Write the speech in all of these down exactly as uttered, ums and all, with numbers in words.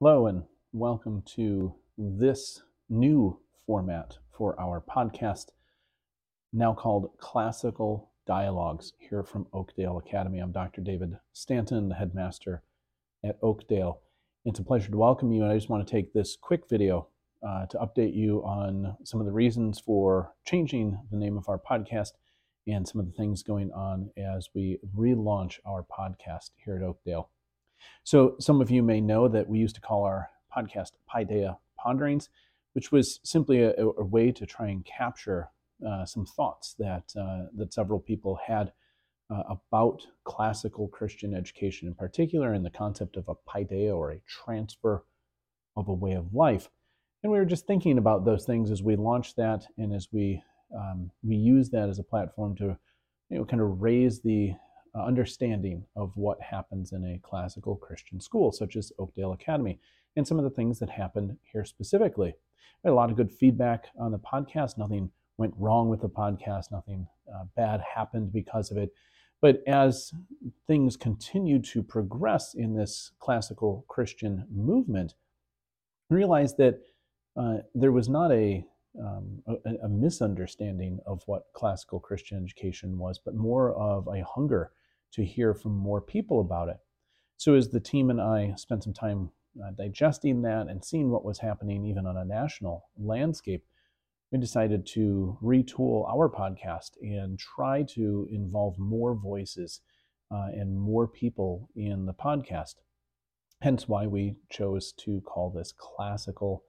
Hello and welcome to this new format for our podcast, now called Classical Dialogues, here from Oakdale Academy. I'm Doctor David Stanton, the headmaster at Oakdale. It's a pleasure to welcome you, and I just want to take this quick video uh, to update you on some of the reasons for changing the name of our podcast and some of the things going on as we relaunch our podcast here at Oakdale. So some of you may know that we used to call our podcast Paideia Ponderings, which was simply a, a way to try and capture uh, some thoughts that uh, that several people had uh, about classical Christian education, in particular in the concept of a paideia, or a transfer of a way of life. And we were just thinking about those things as we launched that, and as we um, we use that as a platform to, you know, kind of raise the Uh, understanding of what happens in a classical Christian school, such as Oakdale Academy, and some of the things that happened here specifically. We had a lot of good feedback on the podcast. Nothing went wrong with the podcast. Nothing uh, bad happened because of it. But as things continue to progress in this classical Christian movement, we realized that uh, there was not a Um, a, a misunderstanding of what classical Christian education was, but more of a hunger to hear from more people about it. So as the team and I spent some time uh, digesting that and seeing what was happening even on a national landscape, we decided to retool our podcast and try to involve more voices uh, and more people in the podcast. Hence why we chose to call this Classical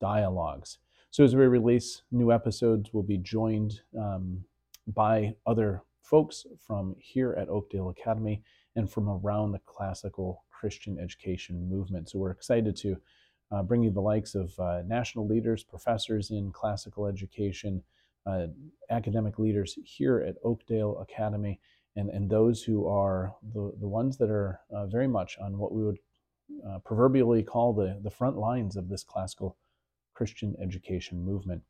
Dialogues. So as we release new episodes, we'll be joined um, by other folks from here at Oakdale Academy and from around the classical Christian education movement. So we're excited to uh, bring you the likes of uh, national leaders, professors in classical education, uh, academic leaders here at Oakdale Academy, and, and those who are the, the ones that are uh, very much on what we would uh, proverbially call the, the front lines of this classical Christian education movement.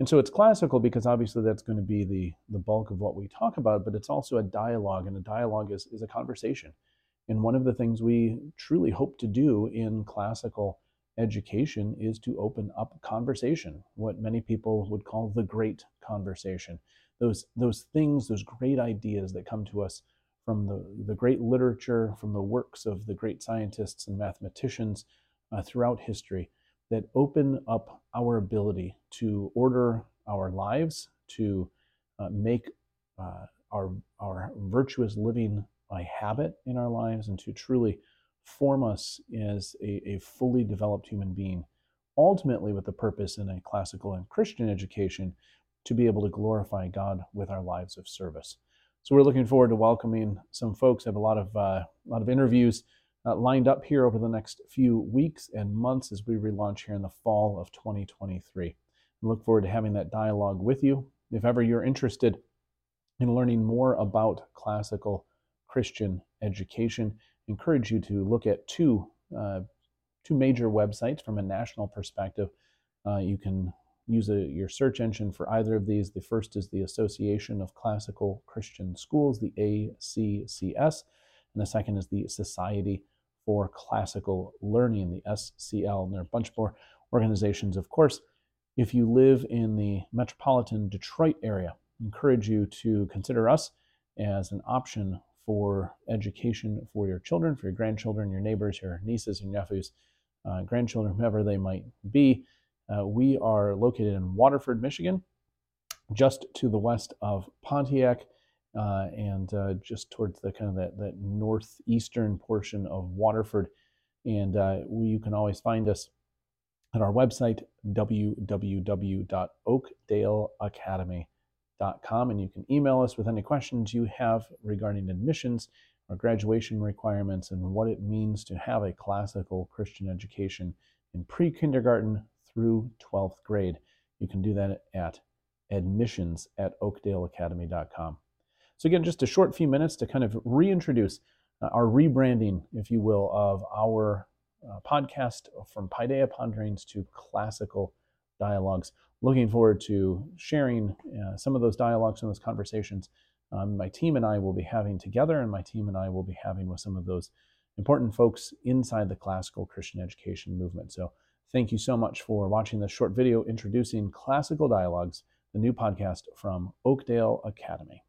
And so it's classical because obviously that's going to be the, the bulk of what we talk about, but it's also a dialogue, and a dialogue is, is a conversation. And one of the things we truly hope to do in classical education is to open up conversation, what many people would call the great conversation. Those, those things, those great ideas that come to us from the, the great literature, from the works of the great scientists and mathematicians uh, throughout history, that open up our ability to order our lives, to uh, make uh, our, our virtuous living a habit in our lives, and to truly form us as a, a fully developed human being, ultimately with the purpose in a classical and Christian education to be able to glorify God with our lives of service. So we're looking forward to welcoming some folks. I have a lot of, uh, a lot of interviews Uh, lined up here over the next few weeks and months as we relaunch here in the fall of twenty twenty-three. I look forward to having that dialogue with you. If ever you're interested in learning more about classical Christian education, I encourage you to look at two uh, two major websites from a national perspective. Uh, you can use a, your search engine for either of these. The first is the Association of Classical Christian Schools, the A C C S. And the second is the Society for Classical Learning, the S C L, and there are a bunch more organizations, of course. If you live in the metropolitan Detroit area, I encourage you to consider us as an option for education for your children, for your grandchildren, your neighbors, your nieces and nephews, uh, grandchildren, whoever they might be. Uh, we are located in Waterford, Michigan, just to the west of Pontiac. Uh, and uh, just towards the kind of that, that northeastern portion of Waterford. And uh, we, you can always find us at our website, w w w dot oakdale academy dot com. And you can email us with any questions you have regarding admissions or graduation requirements and what it means to have a classical Christian education in pre-kindergarten through twelfth grade. You can do that at admissions at oakdale academy dot com. So again, just a short few minutes to kind of reintroduce uh, our rebranding, if you will, of our uh, podcast from Paideia Ponderings to Classical Dialogues. Looking forward to sharing uh, some of those dialogues and those conversations um, my team and I will be having together, and my team and I will be having with some of those important folks inside the classical Christian education movement. So thank you so much for watching this short video introducing Classical Dialogues, the new podcast from Oakdale Academy.